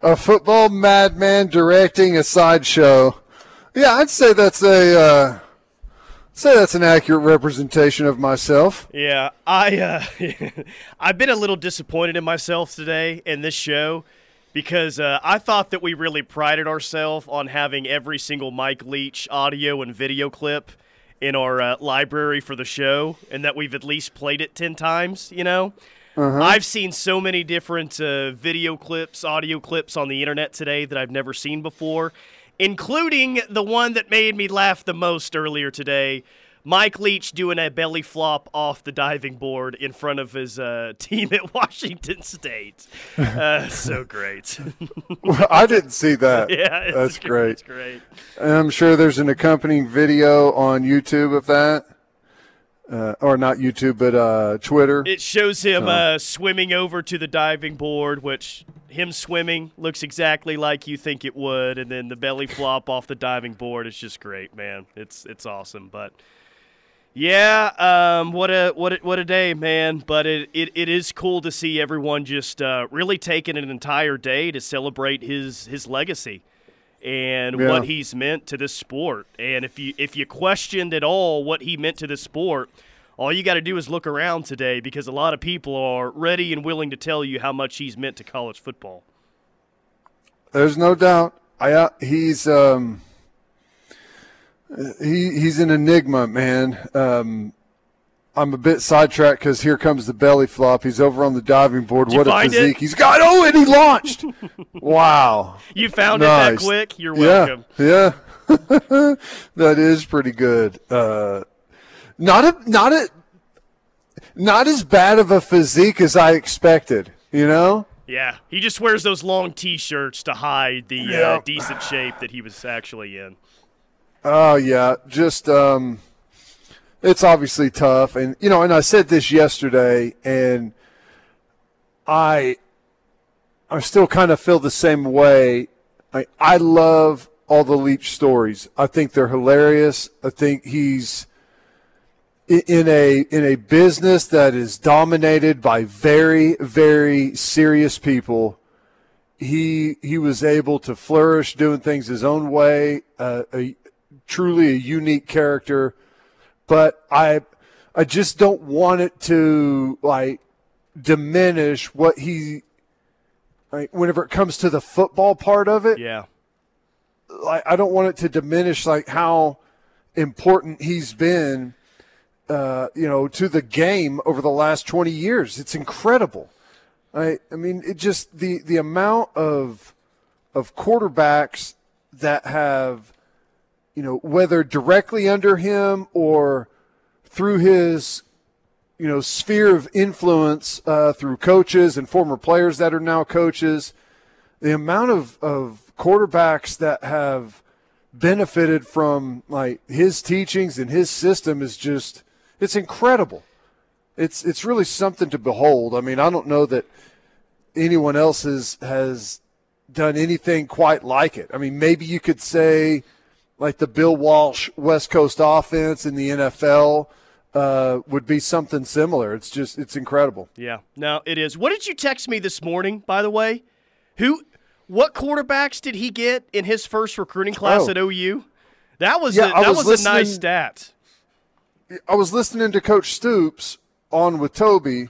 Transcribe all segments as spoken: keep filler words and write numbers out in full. A football madman directing a sideshow. Yeah, I'd say that's a uh, say that's an accurate representation of myself. Yeah, I uh, I've been a little disappointed in myself today in this show because uh, I thought that we really prided ourselves on having every single Mike Leach audio and video clip in our uh, library for the show, and that we've at least played it ten times, you know? Uh-huh. I've seen so many different uh, video clips, audio clips on the internet today that I've never seen before, including the one that made me laugh the most earlier today, Mike Leach doing a belly flop off the diving board in front of his uh, team at Washington State. Uh, so great. Well, I didn't see that. Yeah, it's that's good. Great. It's great. And I'm sure there's an accompanying video on YouTube of that. Uh, or not YouTube, but uh, Twitter. It shows him so. uh, swimming over to the diving board, which him swimming looks exactly like you think it would, and then the belly flop off the diving board is just great, man. It's it's awesome, but... Yeah, um, what a what a, what a day, man! But it, it, it is cool to see everyone just uh, really taking an entire day to celebrate his his legacy and yeah. what he's meant to this sport. And if you if you questioned at all what he meant to this sport, all you got to do is look around today because a lot of people are ready and willing to tell you how much he's meant to college football. There's no doubt. I uh, he's. Um... He he's an enigma, man. Um, I'm a bit sidetracked because here comes the belly flop. He's over on the diving board. Did what a physique! It? He's got oh, and he launched. Wow! You found nice. It that quick. You're welcome. Yeah, yeah. That is pretty good. Uh, not a not a not as bad of a physique as I expected. You know. Yeah, he just wears those long T-shirts to hide the yeah. uh, decent shape that he was actually in. Oh, yeah, just um, it's obviously tough. And, you know, and I said this yesterday, and I I still kind of feel the same way. I, I love all the Leach stories. I think they're hilarious. I think he's in a, in a business that is dominated by very, very serious people. He, he was able to flourish doing things his own way, uh, a truly a unique character, but I, I just don't want it to like diminish what he, like whenever it comes to the football part of it. Yeah. Like I don't want it to diminish like how important he's been, uh, you know, to the game over the last twenty years. It's incredible. I, I mean, it just the, the amount of, of quarterbacks that have, you know, whether directly under him or through his, you know, sphere of influence uh, through coaches and former players that are now coaches, the amount of, of quarterbacks that have benefited from, like, his teachings and his system is just – it's incredible. It's it's really something to behold. I mean, I don't know that anyone else has, has done anything quite like it. I mean, maybe you could say – like the Bill Walsh West Coast offense in the N F L uh, would be something similar. It's just, it's incredible. Yeah, no, it is. What did you text me this morning, by the way? Who, what quarterbacks did he get in his first recruiting class oh. at O U? That was, yeah, a, that was, was a nice stat. I was listening to Coach Stoops on with Toby,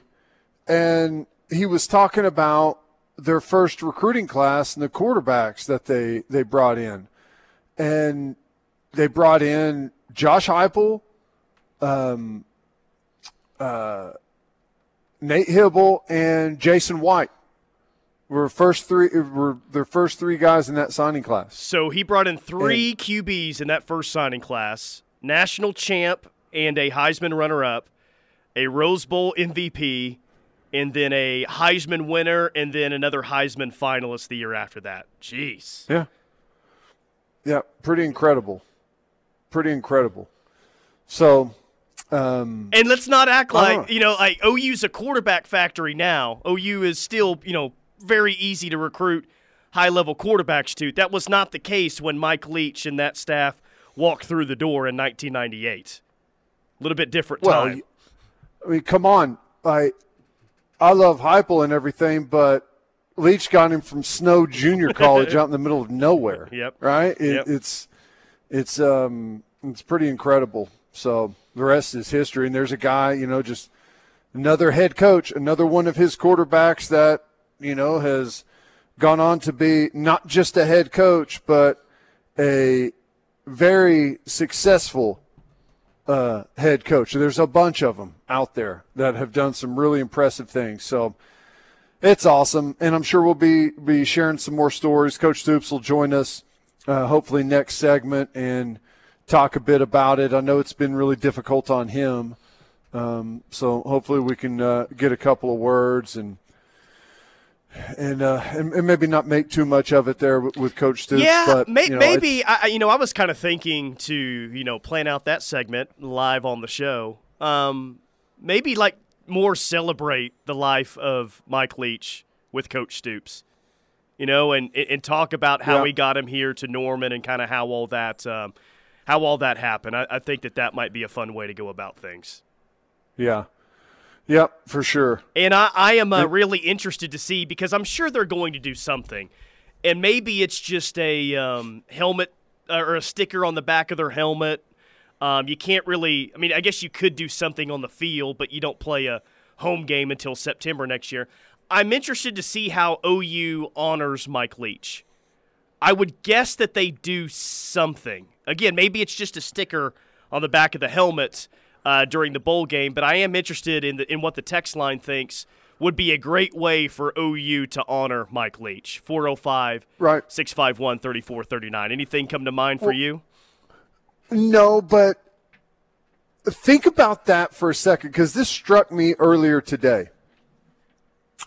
and he was talking about their first recruiting class and the quarterbacks that they, they brought in. And they brought in Josh Heupel, um, uh, Nate Hybl, and Jason White. Were first three were their first three guys in that signing class. So he brought in three and, Q Bs in that first signing class: national champ and a Heisman runner-up, a Rose Bowl M V P, and then a Heisman winner, and then another Heisman finalist the year after that. Jeez. Yeah. Yeah, pretty incredible. Pretty incredible. So, um, and let's not act like, you know, like O U's a quarterback factory now. O U is still, you know, very easy to recruit high-level quarterbacks to. That was not the case when Mike Leach and that staff walked through the door in nineteen ninety-eight. A little bit different time. Well, I mean, come on. I I love Heupel and everything, but Leach got him from Snow Junior College out in the middle of nowhere. Yep. Right? It, yep. It's it's um it's pretty incredible. So the rest is history. And there's a guy, you know, just another head coach, another one of his quarterbacks that, you know, has gone on to be not just a head coach, but a very successful uh, head coach. There's a bunch of them out there that have done some really impressive things. So it's awesome. And I'm sure we'll be, be sharing some more stories. Coach Stoops will join us uh, hopefully next segment and talk a bit about it. I know it's been really difficult on him. Um, so hopefully we can uh, get a couple of words and And, uh, and and maybe not make too much of it there with Coach Stoops. Yeah, but, may, you know, maybe I you know I was kind of thinking to you know plan out that segment live on the show. Um, maybe like more celebrate the life of Mike Leach with Coach Stoops, you know, and and talk about how yeah. we got him here to Norman and kind of how all that um, how all that happened. I, I think that that might be a fun way to go about things. Yeah. Yep, for sure. And I, I am uh, really interested to see, because I'm sure they're going to do something. And maybe it's just a um, helmet or a sticker on the back of their helmet. Um, you can't really – I mean, I guess you could do something on the field, but you don't play a home game until September next year. I'm interested to see how O U honors Mike Leach. I would guess that they do something. Again, maybe it's just a sticker on the back of the helmet – Uh, during the bowl game, but I am interested in the, in what the text line thinks would be a great way for O U to honor Mike Leach. four oh five, six five one, three four three nine. Anything come to mind for well, you? No, but think about that for a second, because this struck me earlier today.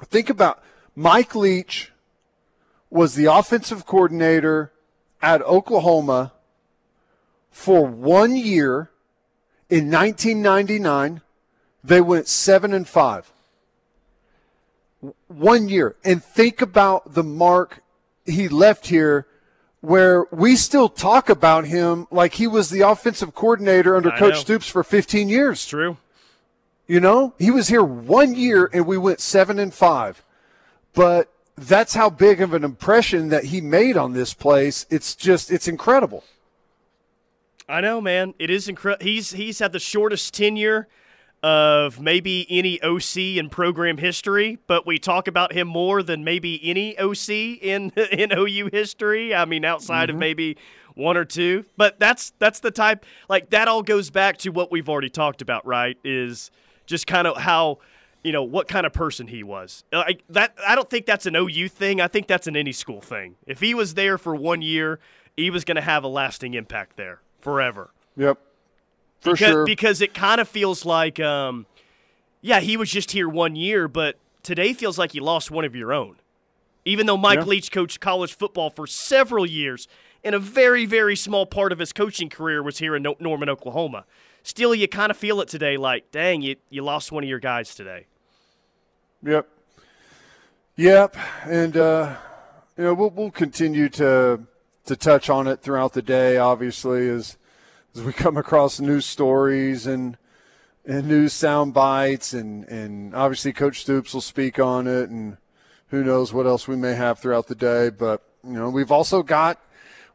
Think about Mike Leach was the offensive coordinator at Oklahoma for one year. In nineteen ninety-nine, they went seven and five. One year. And think about the mark he left here, where we still talk about him like he was the offensive coordinator under I Coach know. Stoops for fifteen years. It's true. You know, he was here one year and we went seven and five. But that's how big of an impression that he made on this place. It's just, it's incredible. I know, man. It is incredible. He's he's had the shortest tenure of maybe any O C in program history, but we talk about him more than maybe any O C in in O U history. I mean, outside mm-hmm. of maybe one or two. But that's that's the type. Like, that all goes back to what we've already talked about, right? Is just kind of how, you know, what kind of person he was. Like that. I don't think that's an O U thing. I think that's an any school thing. If he was there for one year, he was going to have a lasting impact there. Forever. Yep. For because, sure. Because it kind of feels like, um, yeah, he was just here one year, but today feels like you lost one of your own. Even though Mike yeah. Leach coached college football for several years, and a very, very small part of his coaching career was here in Norman, Oklahoma. Still, you kind of feel it today like, dang, you, you lost one of your guys today. Yep. Yep. And, uh, you know, we'll, we'll continue to... to touch on it throughout the day, obviously, as as we come across news stories and and news sound bites, and and obviously Coach Stoops will speak on it, and who knows what else we may have throughout the day. But you know, we've also got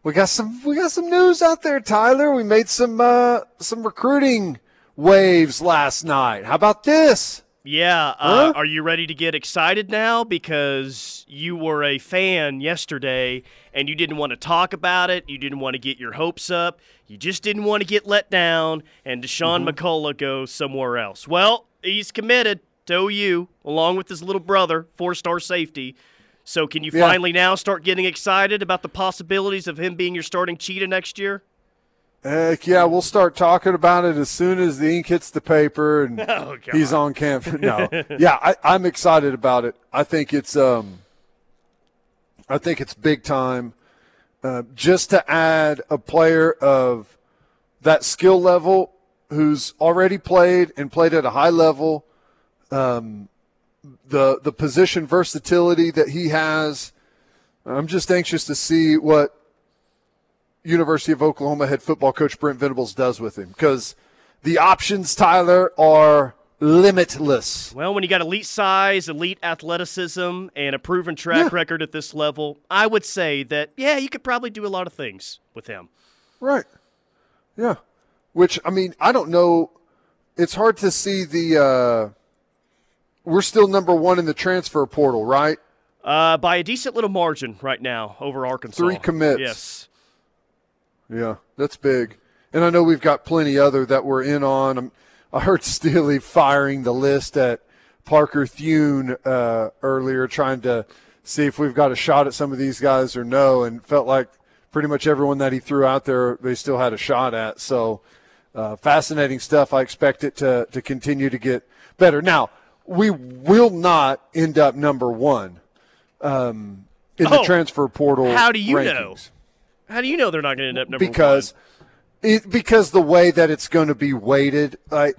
we got some we got some news out there, Tyler. We made some uh, some recruiting waves last night. How about this? Yeah, uh, huh? Are you ready to get excited now? Because you were a fan yesterday, and you didn't want to talk about it. You didn't want to get your hopes up. You just didn't want to get let down, and Deshaun mm-hmm. McCullough goes somewhere else. Well, he's committed to O U, along with his little brother, four-star safety. So can you yeah. finally now start getting excited about the possibilities of him being your starting cheetah next year? Heck yeah, we'll start talking about it as soon as the ink hits the paper and oh, he's on campus. No, yeah, I, I'm excited about it. I think it's, um, I think it's big time. Uh, just to add a player of that skill level who's already played and played at a high level, um, the the position versatility that he has. I'm just anxious to see what University of Oklahoma head football coach Brent Venables does with him, because the options, Tyler, are limitless. Well, when you got elite size, elite athleticism, and a proven track yeah. record at this level, I would say that, yeah, you could probably do a lot of things with him. Right. Yeah. Which, I mean, I don't know. It's hard to see the uh, – we're still number one in the transfer portal, right? Uh, by a decent little margin right now over Arkansas. Three commits. Yes. Yeah, that's big. And I know we've got plenty other that we're in on. I'm, I heard Steely firing the list at Parker Thune uh, earlier, trying to see if we've got a shot at some of these guys or no, and felt like pretty much everyone that he threw out there they still had a shot at. So uh, fascinating stuff. I expect it to, to continue to get better. Now, we will not end up number one um, in oh, the transfer portal How do you rankings. know? How do you know they're not going to end up number because one? Because It, because the way that it's going to be weighted, like,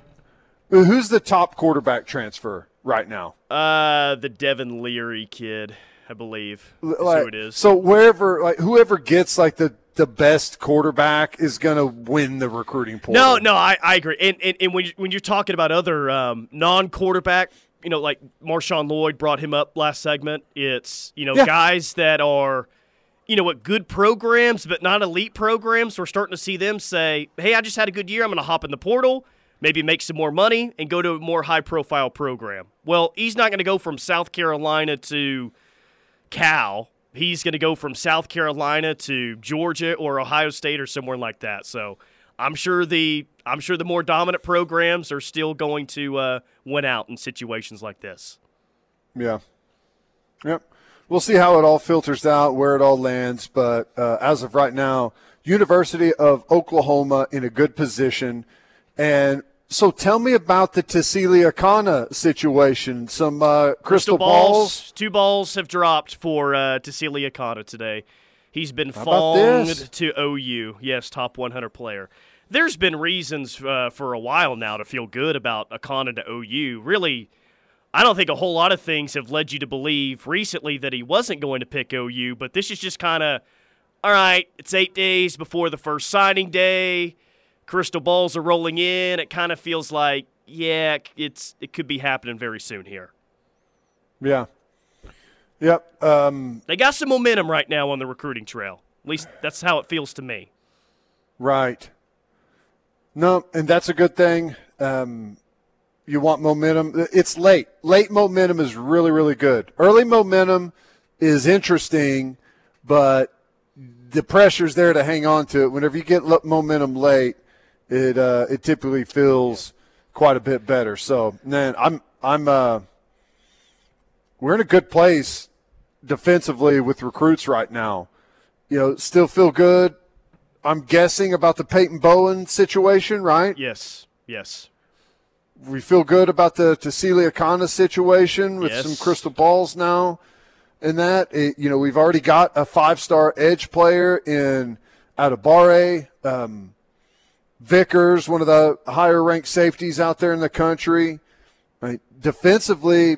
who's the top quarterback transfer right now? Uh, the Devin Leary kid, I believe. Like, who it is. So wherever, like, whoever gets like the, the best quarterback is going to win the recruiting portal. No, no, I, I agree. And and, and when you, when you're talking about other um, non-quarterback, you know, like Marshawn Lloyd brought him up last segment. It's you know yeah. guys that are. You know what, good programs, but not elite programs. We're starting to see them say, hey, I just had a good year. I'm going to hop in the portal, maybe make some more money, and go to a more high-profile program. Well, he's not going to go from South Carolina to Cal. He's going to go from South Carolina to Georgia or Ohio State or somewhere like that. So I'm sure the I'm sure the more dominant programs are still going to uh, win out in situations like this. Yeah. Yep. We'll see how it all filters out, where it all lands. But uh, as of right now, University of Oklahoma in a good position. And so tell me about the Tassili Akana situation. Some uh, crystal, crystal balls. balls. Two balls have dropped for uh, Tassili Akana today. He's been fonged to O U. Yes, top one hundred player. There's been reasons uh, for a while now to feel good about Akana to O U. Really, I don't think a whole lot of things have led you to believe recently that he wasn't going to pick O U, but this is just kind of, all right, it's eight days before the first signing day, crystal balls are rolling in, it kind of feels like, yeah, it's it could be happening very soon here. Yeah. Yep. Um, they got some momentum right now on the recruiting trail. At least that's how it feels to me. Right. No, and that's a good thing. Um You want momentum. It's late. Late momentum is really, really good. Early momentum is interesting, but the pressure's there to hang on to it. Whenever you get momentum late, it uh, it typically feels quite a bit better. So, man, I'm I'm uh, we're in a good place defensively with recruits right now. You know, still feel good. I'm guessing about the Peyton Bowen situation, right? Yes. Yes. We feel good about the Tassili Akana situation with yes. some crystal balls now. And that, it, you know, we've already got a five-star edge player in Adibare. Um, Vickers, one of the higher-ranked safeties out there in the country. I mean, defensively,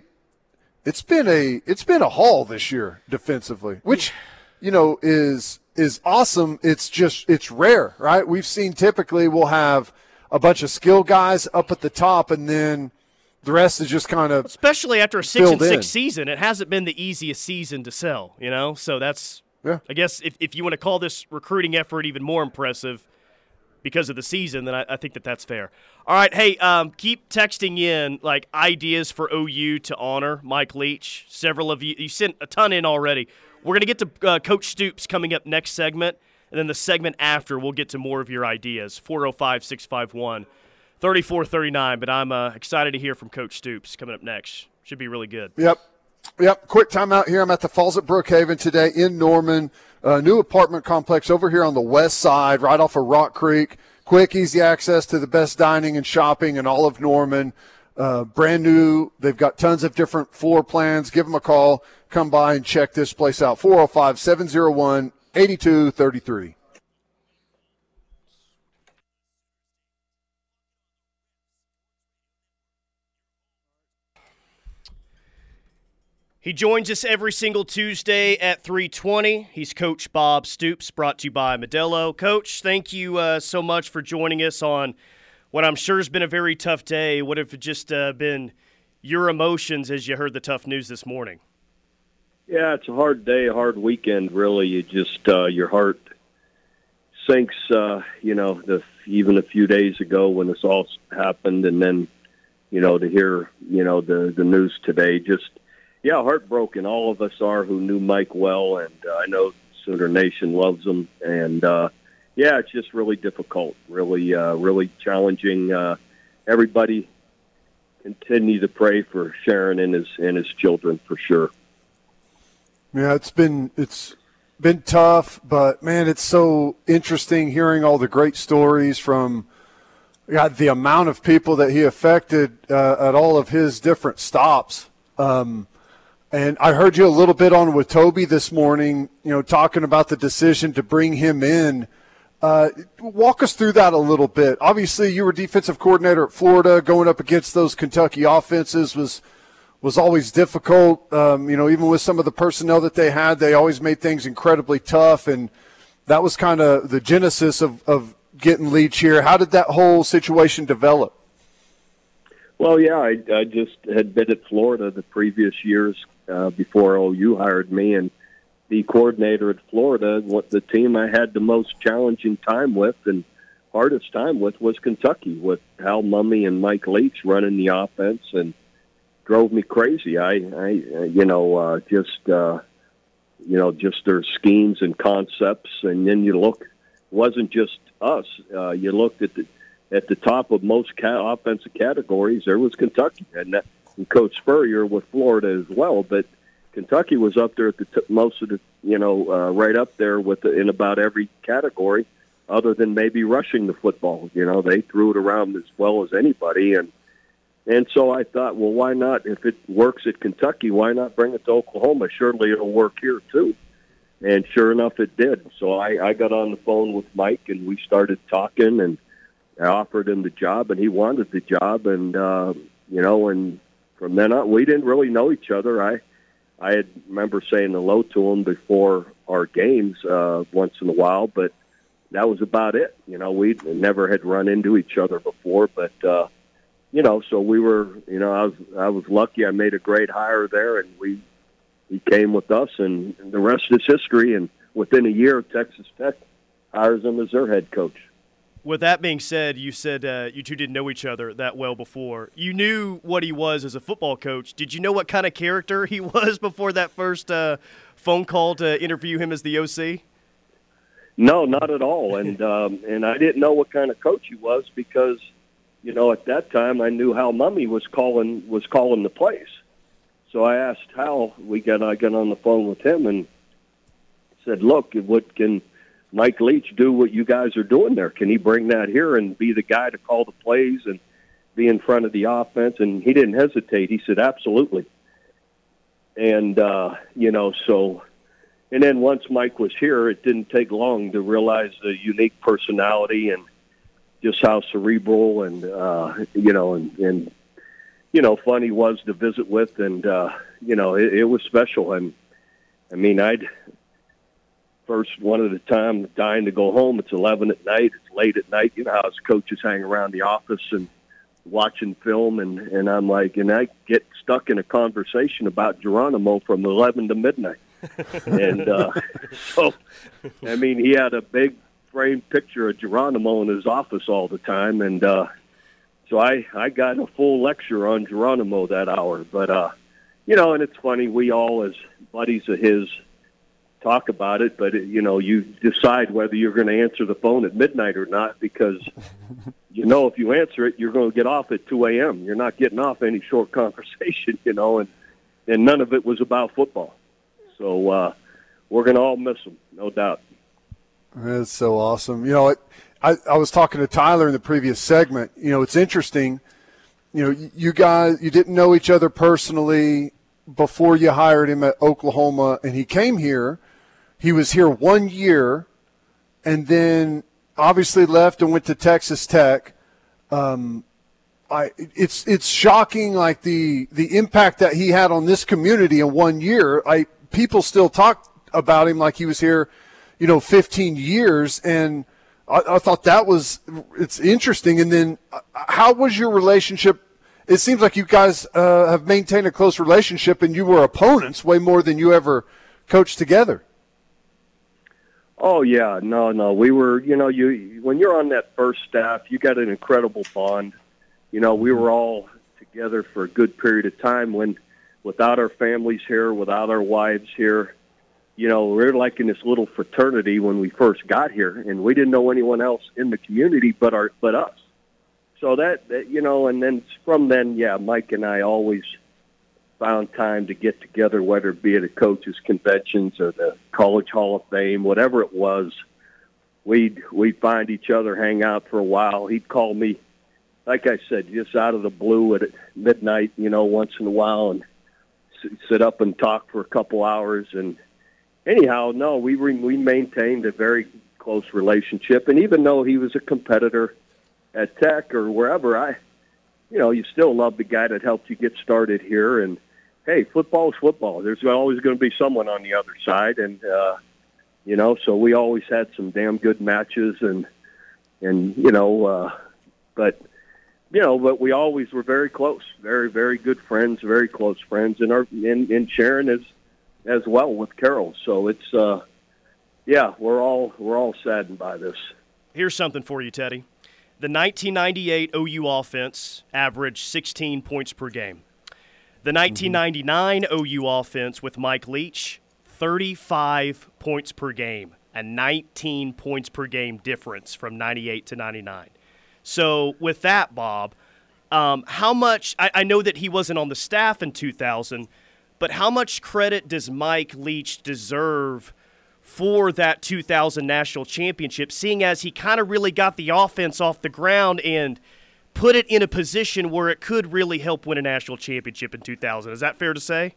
it's been a it's been a haul this year defensively, which, you know, is is awesome. It's just it's rare, right? We've seen typically we'll have – a bunch of skill guys up at the top, and then the rest is just kind of especially after a six and six season. It hasn't been the easiest season to sell, you know. So that's yeah. I guess if if you want to call this recruiting effort even more impressive because of the season, then I, I think that that's fair. All right, hey, um, keep texting in like ideas for O U to honor Mike Leach. Several of you you sent a ton in already. We're gonna get to uh, Coach Stoops coming up next segment. And then the segment after, we'll get to more of your ideas, four oh five, six five one, three four three nine. But I'm uh, excited to hear from Coach Stoops coming up next. Should be really good. Yep. Yep. Quick timeout here. I'm at the Falls at Brookhaven today in Norman, a new apartment complex over here on the west side, right off of Rock Creek. Quick, easy access to the best dining and shopping in all of Norman. Uh, brand new. They've got tons of different floor plans. Give them a call. Come by and check this place out, four oh five, seven oh one, eight two three three. eighty-two thirty-three. He joins us every single Tuesday at three twenty. He's Coach Bob Stoops, brought to you by Modelo. Coach, thank you uh, so much for joining us on what I'm sure has been a very tough day. What have just uh, been your emotions as you heard the tough news this morning? Yeah, it's a hard day, a hard weekend, really. You just, uh, your heart sinks, uh, you know, the, even a few days ago when this all happened. And then, you know, to hear, you know, the, the news today, just, yeah, heartbroken. All of us are who knew Mike well, and uh, I know Sooner Nation loves him. And, uh, yeah, it's just really difficult, really, uh, really challenging. Uh, everybody continue to pray for Sharon and his, and his children for sure. Yeah, it's been it's been tough, but man, it's so interesting hearing all the great stories from God, the amount of people that he affected uh, at all of his different stops. Um, and I heard you a little bit on with Toby this morning, you know, talking about the decision to bring him in. Uh, walk us through that a little bit. Obviously, you were defensive coordinator at Florida, going up against those Kentucky offenses was. was always difficult, um, you know, even with some of the personnel that they had, they always made things incredibly tough, and that was kind of the genesis of, of getting Leach here. How did that whole situation develop? Well, yeah, I, I just had been at Florida the previous years uh, before O U hired me, and the coordinator at Florida, what the team I had the most challenging time with and hardest time with was Kentucky, with Hal Mumme and Mike Leach running the offense, and drove me crazy. I, I you know, uh, just, uh, you know, just their schemes and concepts. And then you look, it wasn't just us. Uh, you looked at the, at the top of most ca- offensive categories. There was Kentucky, and, that, and Coach Spurrier with Florida as well. But Kentucky was up there at the t- most of the, you know, uh, right up there with the, in about every category, other than maybe rushing the football. You know, they threw it around as well as anybody, and. And so I thought, well, why not? If it works at Kentucky, why not bring it to Oklahoma? Surely it'll work here, too. And sure enough, it did. So I, I got on the phone with Mike, and we started talking, and I offered him the job, and he wanted the job. And, uh, you know, and from then on, we didn't really know each other. I I had, remember saying hello to him before our games uh, once in a while, but that was about it. You know, we never had run into each other before, but uh, – you know, so we were, you know, I was I was lucky. I made a great hire there, and we he came with us, and, and the rest is history. And within a year, Texas Tech hires him as their head coach. With that being said, you said uh, you two didn't know each other that well before. You knew what he was as a football coach. Did you know what kind of character he was before that first uh, phone call to interview him as the O C? No, not at all. And um, and I didn't know what kind of coach he was because – you know, at that time, I knew Hal Mumme was calling was calling the plays. So I asked Hal. We got I got on the phone with him and said, "Look, what can Mike Leach do? What you guys are doing there? Can he bring that here and be the guy to call the plays and be in front of the offense?" And he didn't hesitate. He said, "Absolutely." And uh, you know, so and then once Mike was here, it didn't take long to realize the unique personality and. Just how cerebral and, uh, you know, and, and, you know, fun he was to visit with. And, uh, you know, it, it was special. And, I mean, I'd first one at a time dying to go home. It's eleven at night. It's late at night. You know how his coaches hang around the office and watching film. And, and I'm like, and I get stuck in a conversation about Geronimo from eleven to midnight. and uh, so, I mean, he had a big, framed picture of Geronimo in his office all the time, and uh, so I, I got a full lecture on Geronimo that hour. But, uh, you know, and it's funny, we all as buddies of his talk about it, but, it, you know, you decide whether you're going to answer the phone at midnight or not because, you know, if you answer it, you're going to get off at two a.m. You're not getting off any short conversation, you know, and, and none of it was about football. So uh, we're going to all miss him, no doubt. That's so awesome. You know, it, I, I was talking to Tyler in the previous segment. You know, it's interesting. You know, you, you guys, you didn't know each other personally before you hired him at Oklahoma, and he came here. He was here one year and then obviously left and went to Texas Tech. Um, I it's it's shocking, like, the, the impact that he had on this community in one year. I people still talk about him like he was here you know, fifteen years, and I, I thought that was it's interesting. And then uh, how was your relationship? It seems like you guys uh, have maintained a close relationship, and you were opponents way more than you ever coached together. Oh, yeah. No, no. We were, you know, you when you're on that first staff, you got an incredible bond. You know, we were all together for a good period of time when without our families here, without our wives here. You know, we were like in this little fraternity when we first got here, and we didn't know anyone else in the community but our but us. So that, that you know, and then from then, yeah, Mike and I always found time to get together, whether it be at a coaches' conventions or the College Hall of Fame, whatever it was. We'd we'd find each other, hang out for a while. He'd call me, like I said, just out of the blue at midnight, you know, once in a while, and sit up and talk for a couple hours. And anyhow, no, we re- we maintained a very close relationship, and even though he was a competitor at Tech or wherever, I, you know, you still love the guy that helped you get started here. And hey, football is football. There's always going to be someone on the other side, and uh, you know, so we always had some damn good matches, and and you know, uh, but you know, but we always were very close, very very good friends, very close friends, and our and, and Sharon is. As well with Carol. So it's uh yeah, we're all we're all saddened by this. Here's something for you, Teddy. The nineteen ninety-eight O U offense averaged sixteen points per game. The nineteen ninety-nine mm-hmm. O U offense with Mike Leach, thirty-five points per game, a nineteen points per game difference from ninety-eight to ninety-nine. So with that, Bob, um how much I, I know that he wasn't on the staff in two thousand. But how much credit does Mike Leach deserve for that two thousand national championship, seeing as he kind of really got the offense off the ground and put it in a position where it could really help win a national championship in two thousand? Is that fair to say?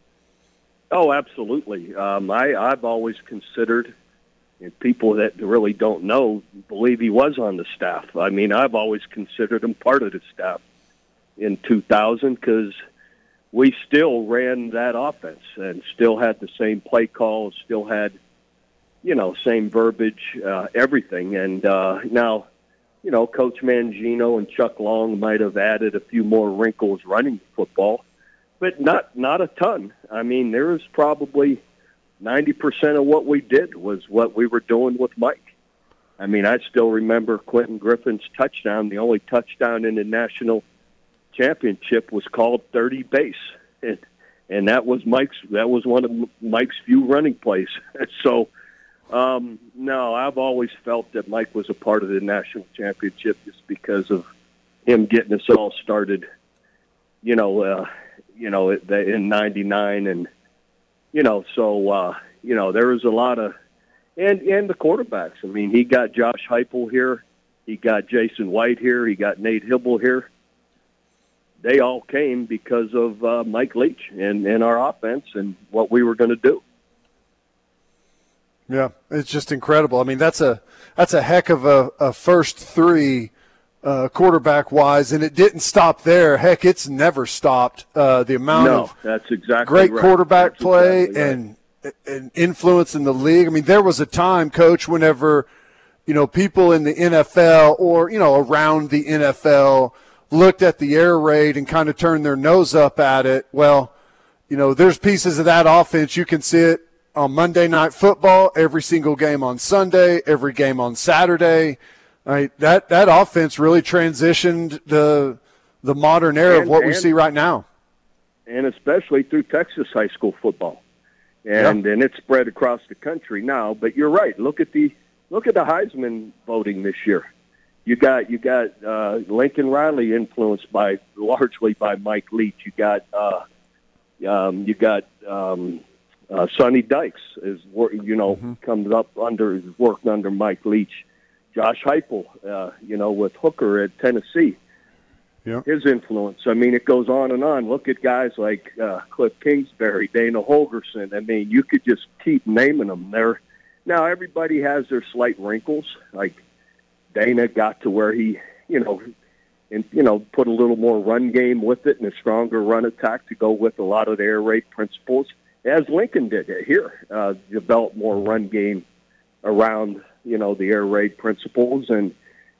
Oh, absolutely. Um, I, I've always considered, and people that really don't know believe he was on the staff. I mean, I've always considered him part of the staff in two thousand because – we still ran that offense and still had the same play calls, still had, you know, same verbiage, uh, everything. And uh, now, you know, Coach Mangino and Chuck Long might have added a few more wrinkles running football, but not not a ton. I mean, there was probably ninety percent of what we did was what we were doing with Mike. I mean, I still remember Quentin Griffin's touchdown, the only touchdown in the national championship was called thirty base, and and that was Mike's that was one of Mike's few running plays. So um no I've always felt that Mike was a part of the national championship just because of him getting us all started, you know, uh you know in ninety-nine. And you know, so uh you know, there was a lot of and and the quarterbacks. I mean, he got Josh Heupel here, he got Jason White here, he got Nate Hybl here. They all came because of uh, Mike Leach and, and our offense and what we were going to do. Yeah, it's just incredible. I mean, that's a that's a heck of a, a first three uh, quarterback-wise, and it didn't stop there. Heck, it's never stopped. Uh, the amount no, of that's exactly great right. quarterback that's play exactly and, right. and influence in the league. I mean, there was a time, Coach, whenever, you know, people in the N F L or, you know, around the N F L – looked at the air raid and kind of turned their nose up at it. Well, you know, there's pieces of that offense. You can see it on Monday Night Football, every single game on Sunday, every game on Saturday. Right? That that offense really transitioned the the modern era and, of what and, we see right now. And especially through Texas high school football. And yeah. and it's spread across the country now. But you're right. Look at the look at the Heisman voting this year. You got you got uh, Lincoln Riley influenced by largely by Mike Leach. You got uh, um, you got um, uh, Sonny Dykes is you know mm-hmm. comes up under is working under Mike Leach. Josh Heupel, uh, you know, with Hooker at Tennessee, yeah. his influence. I mean, it goes on and on. Look at guys like uh, Cliff Kingsbury, Dana Holgerson. I mean, you could just keep naming them. There now everybody has their slight wrinkles, like. Dana got to where he, you know, and you know, put a little more run game with it and a stronger run attack to go with a lot of the air raid principles, as Lincoln did here, uh, develop more run game around you know, the air raid principles. And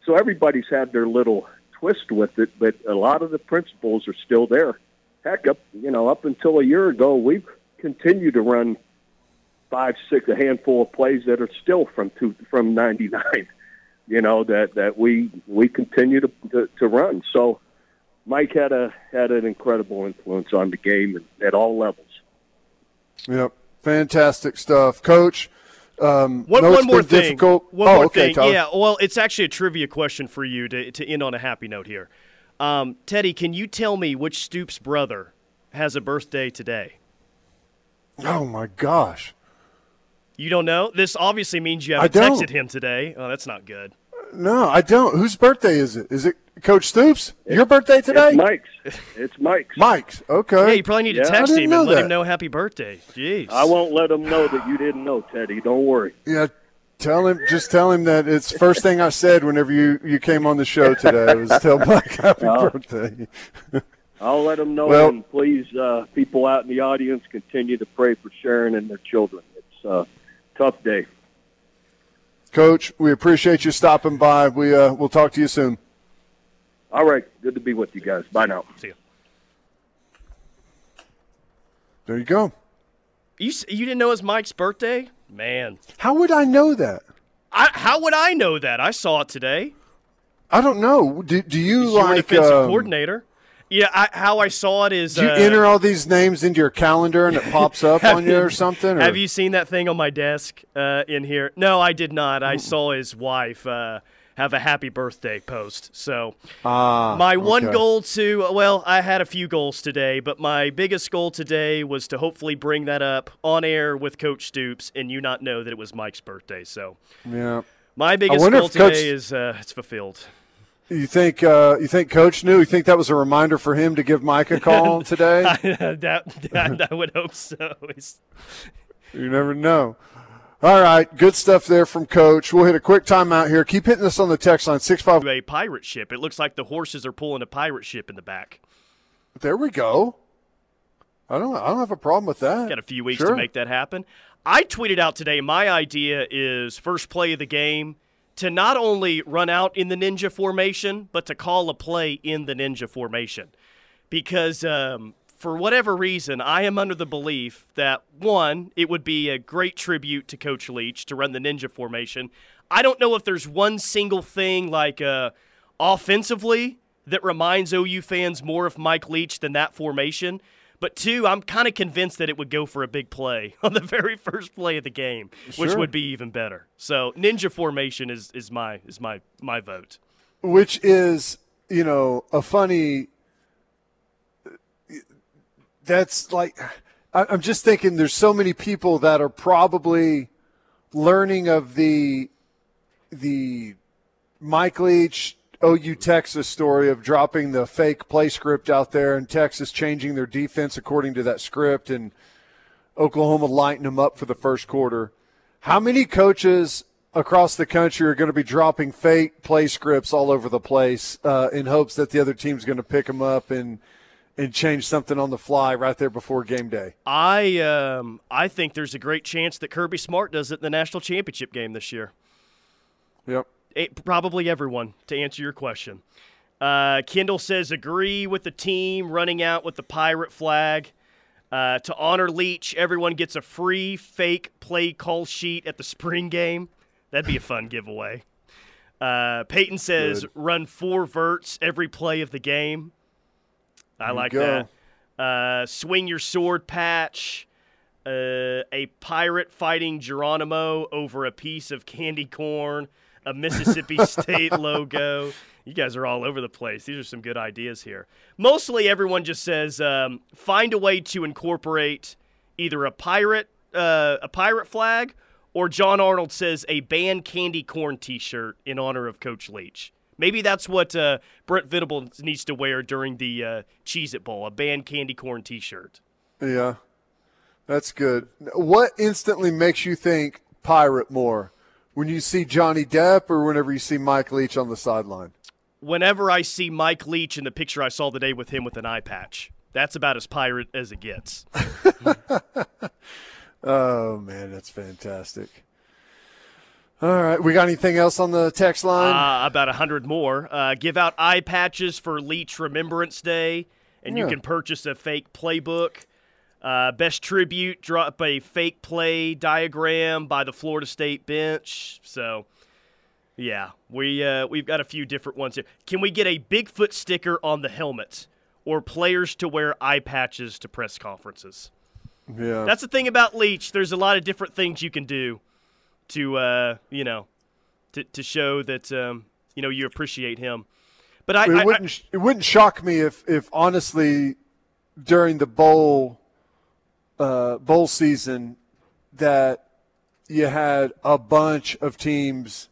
so everybody's had their little twist with it, but a lot of the principles are still there. Heck, up, you know, up until a year ago, we've continued to run five, six, a handful of plays that are still from two, from ninety-nine, you know, that, that we we continue to, to, to run. So Mike had a had an incredible influence on the game at all levels. Yep, fantastic stuff. Coach, um, one, no, one more thing. Difficult. One oh, more okay, thing. Tyler. Yeah, well, it's actually a trivia question for you to, to end on a happy note here. Um, Teddy, can you tell me which Stoops brother has a birthday today? Oh, my gosh. You don't know? This obviously means you haven't texted him today. Oh, that's not good. No, I don't. Whose birthday is it? Is it Coach Stoops? It's, Your birthday today? It's Mike's. It's Mike's. Mike's. Okay. Yeah, you probably need to yeah, text him and that. let him know happy birthday. Jeez. I won't let him know that you didn't know, Teddy. Don't worry. Yeah, tell him. Just tell him that it's the first thing I said whenever you, you came on the show today was tell Mike happy uh, birthday. I'll let him know, well, and please, uh, people out in the audience, continue to pray for Sharon and their children. It's uh tough day. Coach, we appreciate you stopping by. We, uh, we'll talk to you soon. All right. Good to be with you guys. Bye now. See you. There you go. You you didn't know it was Mike's birthday? Man. How would I know that? I, how would I know that? I saw it today. I don't know. Do, do you, you like – You're a defensive um, coordinator. Yeah, I, how I saw it is. Do you uh, enter all these names into your calendar and it pops up on you or something? Or? Have you seen that thing on my desk uh, in here? No, I did not. I mm-mm. saw his wife uh, have a happy birthday post. So ah, my one okay. goal to, well, I had a few goals today, but my biggest goal today was to hopefully bring that up on air with Coach Stoops and you not know that it was Mike's birthday. So yeah, my biggest goal today Coach... is uh, it's fulfilled. You think uh, you think Coach knew? You think that was a reminder for him to give Mike a call today? I, that, that, I would hope so. You never know. All right, good stuff there from Coach. We'll hit a quick timeout here. Keep hitting us on the text line, six five A pirate ship. It looks like the horses are pulling a pirate ship in the back. There we go. I don't I don't have a problem with that. Got a few weeks sure. to make that happen. I tweeted out today, my idea is first play of the game, to not only run out in the ninja formation, but to call a play in the ninja formation. Because um, for whatever reason, I am under the belief that, one, it would be a great tribute to Coach Leach to run the ninja formation. I don't know if there's one single thing like uh, offensively that reminds O U fans more of Mike Leach than that formation. But, two, I'm kind of convinced that it would go for a big play on the very first play of the game, sure. which would be even better. So, ninja formation is, is my is my my vote. Which is, you know, a funny – that's like – I'm just thinking there's so many people that are probably learning of the the Mike Leach – O U Texas story of dropping the fake play script out there and Texas changing their defense according to that script and Oklahoma lighting them up for the first quarter. How many coaches across the country are going to be dropping fake play scripts all over the place uh, in hopes that the other team's going to pick them up and and change something on the fly right there before game day? I um, I think there's a great chance that Kirby Smart does it in the national championship game this year. Yep. It, probably everyone, to answer your question. Uh, Kendall says, agree with the team running out with the pirate flag. Uh, to honor Leach, everyone gets a free fake play call sheet at the spring game. That'd be a fun giveaway. Uh, Peyton says, Good. run four verts every play of the game. I there like that. Uh, swing your sword patch. Uh, a pirate fighting Geronimo over a piece of candy corn. A Mississippi State logo. You guys are all over the place. These are some good ideas here. Mostly everyone just says um, find a way to incorporate either a pirate uh, a pirate flag or John Arnold says a banned candy corn T-shirt in honor of Coach Leach. Maybe that's what uh, Brent Venables needs to wear during the uh, Cheez-It Bowl, a banned candy corn T-shirt. Yeah, that's good. What instantly makes you think pirate more? When you see Johnny Depp or whenever you see Mike Leach on the sideline? Whenever I see Mike Leach in the picture I saw today with him with an eye patch. That's about as pirate as it gets. Oh, man, that's fantastic. All right. We got anything else on the text line? Uh, about one hundred more. Uh, give out eye patches for Leach Remembrance Day, and yeah. you can purchase a fake playbook. Uh, best tribute, drop a fake play diagram by the Florida State bench. So, yeah, we, uh, we've got a few different ones here. Can we get a Bigfoot sticker on the helmet or players to wear eye patches to press conferences? Yeah. That's the thing about Leach. There's a lot of different things you can do to uh, you know, to to show that um, you know, you appreciate him. But I, it I, wouldn't I, it wouldn't shock me if if honestly during the bowl uh, bowl season that you had a bunch of teams,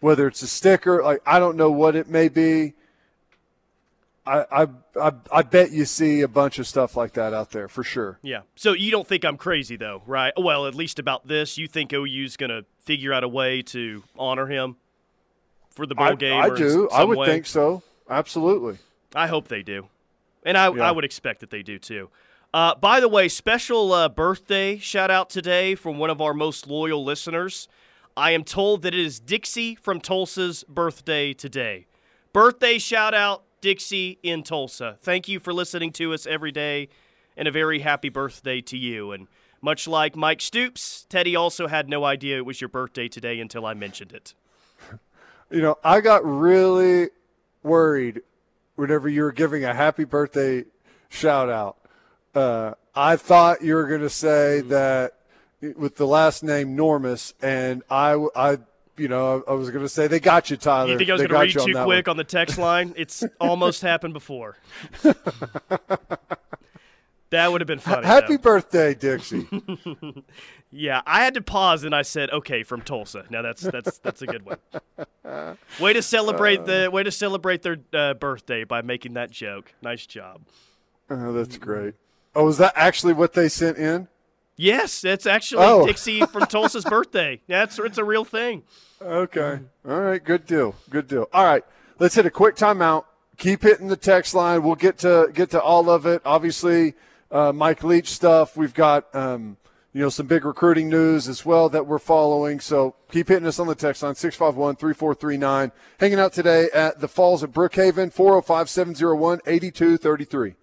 whether it's a sticker, like I don't know what it may be. I I I, I bet you see a bunch of stuff like that out there for sure. Yeah. So you don't think I'm crazy though, right? Well, at least about this, you think O U's going to figure out a way to honor him for the bowl I, game? I or do. I would way. think so. Absolutely. I hope they do, and I yeah. I would expect that they do too. Uh, by the way, special uh, birthday shout out today from one of our most loyal listeners. I am told that it is Dixie from Tulsa's birthday today. Birthday shout out. Dixie in Tulsa. Thank you for listening to us every day, and a very happy birthday to you. And much like Mike Stoops, Teddy also had no idea it was your birthday today until I mentioned it. You know, I got really worried whenever you were giving a happy birthday shout out. Uh, I thought you were going to say mm-hmm. that with the last name Normus, and I, I – You know, I was going to say, they got you, Tyler. You think I was going to read too quick on the text line? It's almost happened before. That would have been funny. Happy birthday, Dixie. Yeah, I had to pause, and I said, okay, from Tulsa. Now, that's that's that's a good one. Way to celebrate the way to celebrate their uh, birthday by making that joke. Nice job. Oh, that's great. Oh, is that actually what they sent in? Yes, it's actually oh. Dixie from Tulsa's birthday. That's it's a real thing. Okay. All right. Good deal. Good deal. All right. Let's hit a quick timeout. Keep hitting the text line. We'll get to get to all of it. Obviously, uh, Mike Leach stuff. We've got um, you know, some big recruiting news as well that we're following. So keep hitting us on the text line, six five one, three four three nine. Hanging out today at the Falls at Brookhaven, four oh five, seven oh one, eight two three three.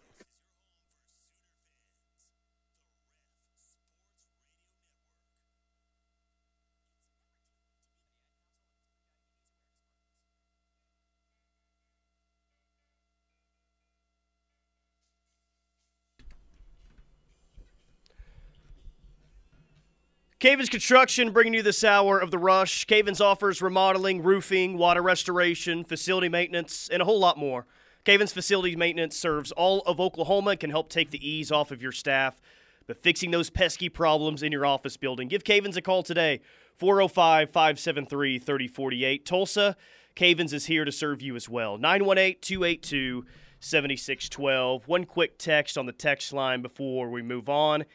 Cavens Construction bringing you this hour of The Rush. Cavens offers remodeling, roofing, water restoration, facility maintenance, and a whole lot more. Cavens Facility Maintenance serves all of Oklahoma and can help take the ease off of your staff by fixing those pesky problems in your office building. Give Cavens a call today, four oh five, five seven three, three oh four eight. Tulsa, Cavens is here to serve you as well. nine one eight, two eight two, seven six one two. One quick text on the text line before we move on.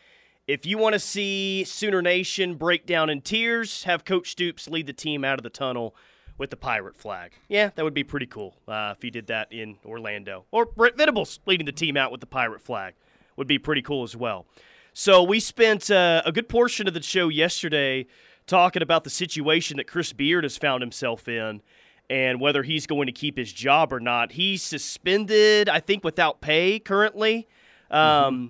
If you want to see Sooner Nation break down in tears, have Coach Stoops lead the team out of the tunnel with the pirate flag. Yeah, that would be pretty cool uh, if he did that in Orlando. Or Brent Venables leading the team out with the pirate flag would be pretty cool as well. So we spent uh, a good portion of the show yesterday talking about the situation that Chris Beard has found himself in and whether he's going to keep his job or not. He's suspended, I think, without pay currently. Um mm-hmm.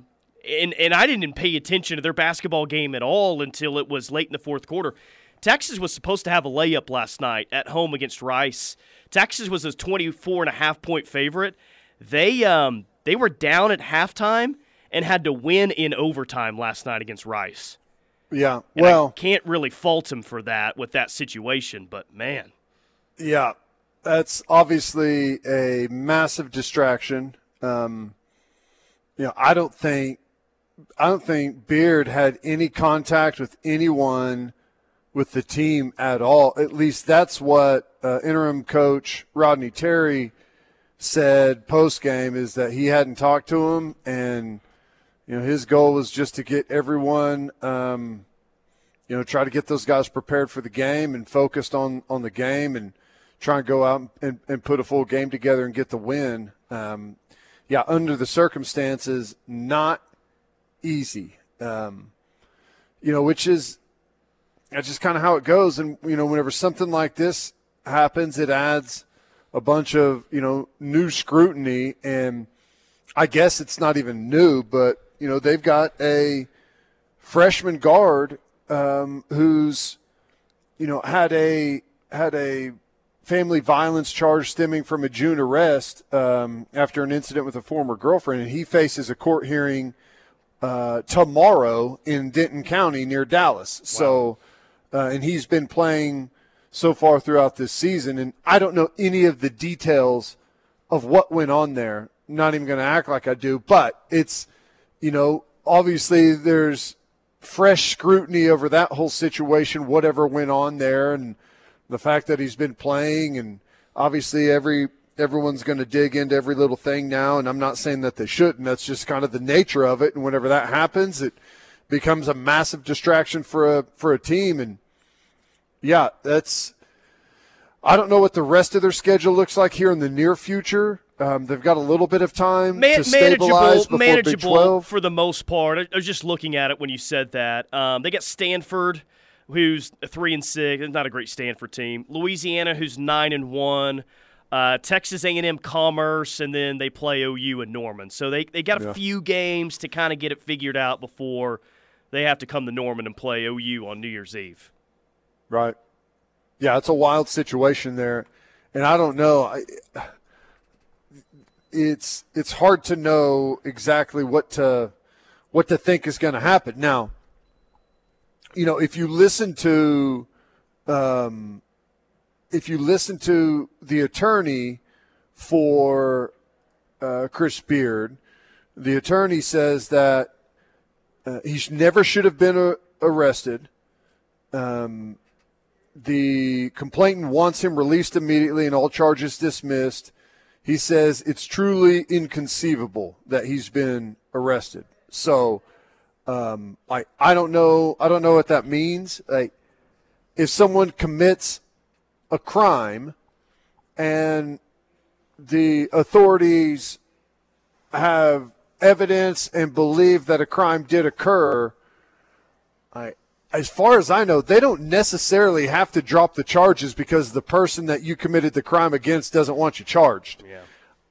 And and I didn't pay attention to their basketball game at all until it was late in the fourth quarter. Texas was supposed to have a layup last night at home against Rice. Texas was a twenty-four and a half point favorite. They um they were down at halftime and had to win in overtime last night against Rice. Yeah, and well, I can't really fault him for that with that situation, but man. Yeah, that's obviously a massive distraction. Um, you know, I don't think. I don't think Beard had any contact with anyone with the team at all. At least that's what uh, interim coach Rodney Terry said post-game, is that he hadn't talked to him, and you know, his goal was just to get everyone, um, you know, try to get those guys prepared for the game and focused on, on the game and try and go out and, and put a full game together and get the win. Um, yeah, under the circumstances, not – easy, um, you know, which is that's just kind of how it goes. And, you know, whenever something like this happens, it adds a bunch of, you know, new scrutiny. And I guess it's not even new, but, you know, they've got a freshman guard um, who's, you know, had a had a family violence charge stemming from a June arrest um, after an incident with a former girlfriend, and he faces a court hearing uh, tomorrow in Denton County near Dallas. Wow. So, uh, and he's been playing so far throughout this season, and I don't know any of the details of what went on there. I'm not even going to act like I do, but it's, you know, obviously there's fresh scrutiny over that whole situation, whatever went on there, and the fact that he's been playing, and obviously every everyone's going to dig into every little thing now, and I'm not saying that they shouldn't. That's just kind of the nature of it, and whenever that happens, it becomes a massive distraction for a for a team. And, yeah, that's – I don't know what the rest of their schedule looks like here in the near future. Um, they've got a little bit of time Man- to stabilize manageable, before manageable Big twelve. For the most part. I was just looking at it when you said that. Um, they got Stanford – who's three and six? It's not a great Stanford team. Louisiana, who's nine and one. Uh, Texas A and M Commerce, and then they play O U and Norman. So they they got a yeah. few games to kind of get it figured out before they have to come to Norman and play O U on New Year's Eve. Right. Yeah, it's a wild situation there, and I don't know. I, it's it's hard to know exactly what to what to think is going to happen now. You know, if you listen to, um, if you listen to the attorney for uh, Chris Beard, the attorney says that uh, he never should have been uh, arrested. Um, the complainant wants him released immediately and all charges dismissed. He says it's truly inconceivable that he's been arrested. So. Um, I I don't know I don't know what that means. Like, if someone commits a crime and the authorities have evidence and believe that a crime did occur, I as far as I know, they don't necessarily have to drop the charges because the person that you committed the crime against doesn't want you charged. Yeah.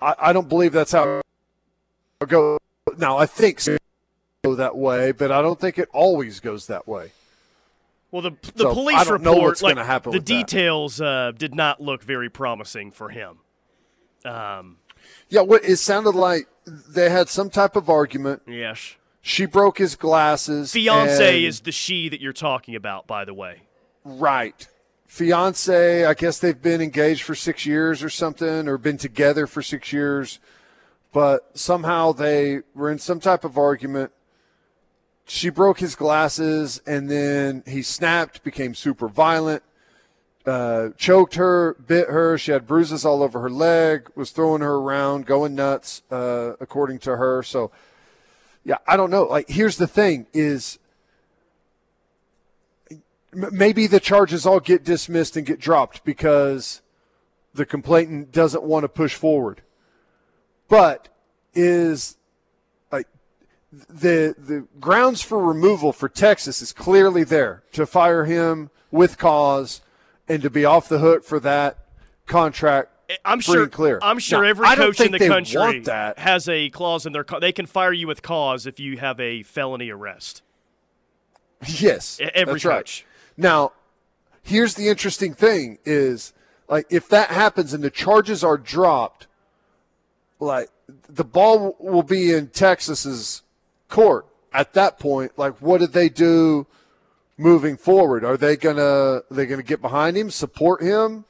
I, I don't believe that's how it goes. Now, I think so. That way, but I don't think it always goes that way. Well, the the so police I don't report, know what's like, gonna happen the with details uh, did not look very promising for him. Um, yeah, what it sounded like they had some type of argument. Yes, she broke his glasses. Fiance and, is the she that you're talking about, by the way. Right, fiance. I guess they've been engaged for six years or something, or been together for six years, but somehow they were in some type of argument. She broke his glasses, and then he snapped, became super violent, uh, choked her, bit her. She had bruises all over her leg, was throwing her around, going nuts, uh, according to her. So, yeah, I don't know. Like, here's the thing is maybe the charges all get dismissed and get dropped because the complainant doesn't want to push forward. But is – The the grounds for removal for Texas is clearly there to fire him with cause and to be off the hook for that contract. I'm free sure. And clear. I'm sure now, every coach in the country has a clause in their co- they can fire you with cause if you have a felony arrest. Yes, every that's coach. Right. Now, here's the interesting thing: is like if that happens and the charges are dropped, like the ball will be in Texas's court at that point. Like, what do they do moving forward? Are they gonna they gonna get behind him, support him?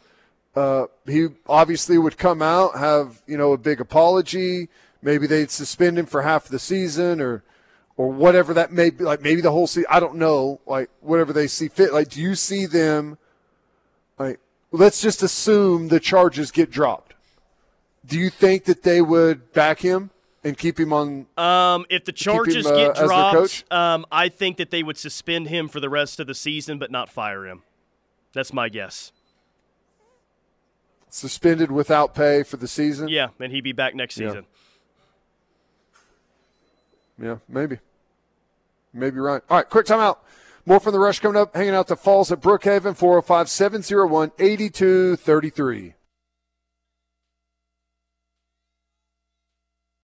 Uh, he obviously would come out, have you know a big apology. Maybe they'd suspend him for half the season, or or whatever that may be. Like maybe the whole season. I don't know. Like whatever they see fit. Like, do you see them? Like, let's just assume the charges get dropped. Do you think that they would back him? And keep him on. Um, if the charges him, uh, get dropped, um, I think that they would suspend him for the rest of the season, but not fire him. That's my guess. Suspended without pay for the season? Yeah, and he'd be back next yeah. season. Yeah, maybe. Maybe right. All right, quick timeout. More from the Rush coming up, hanging out to Falls at Brookhaven, four oh five, seven oh one, eighty-two thirty-three.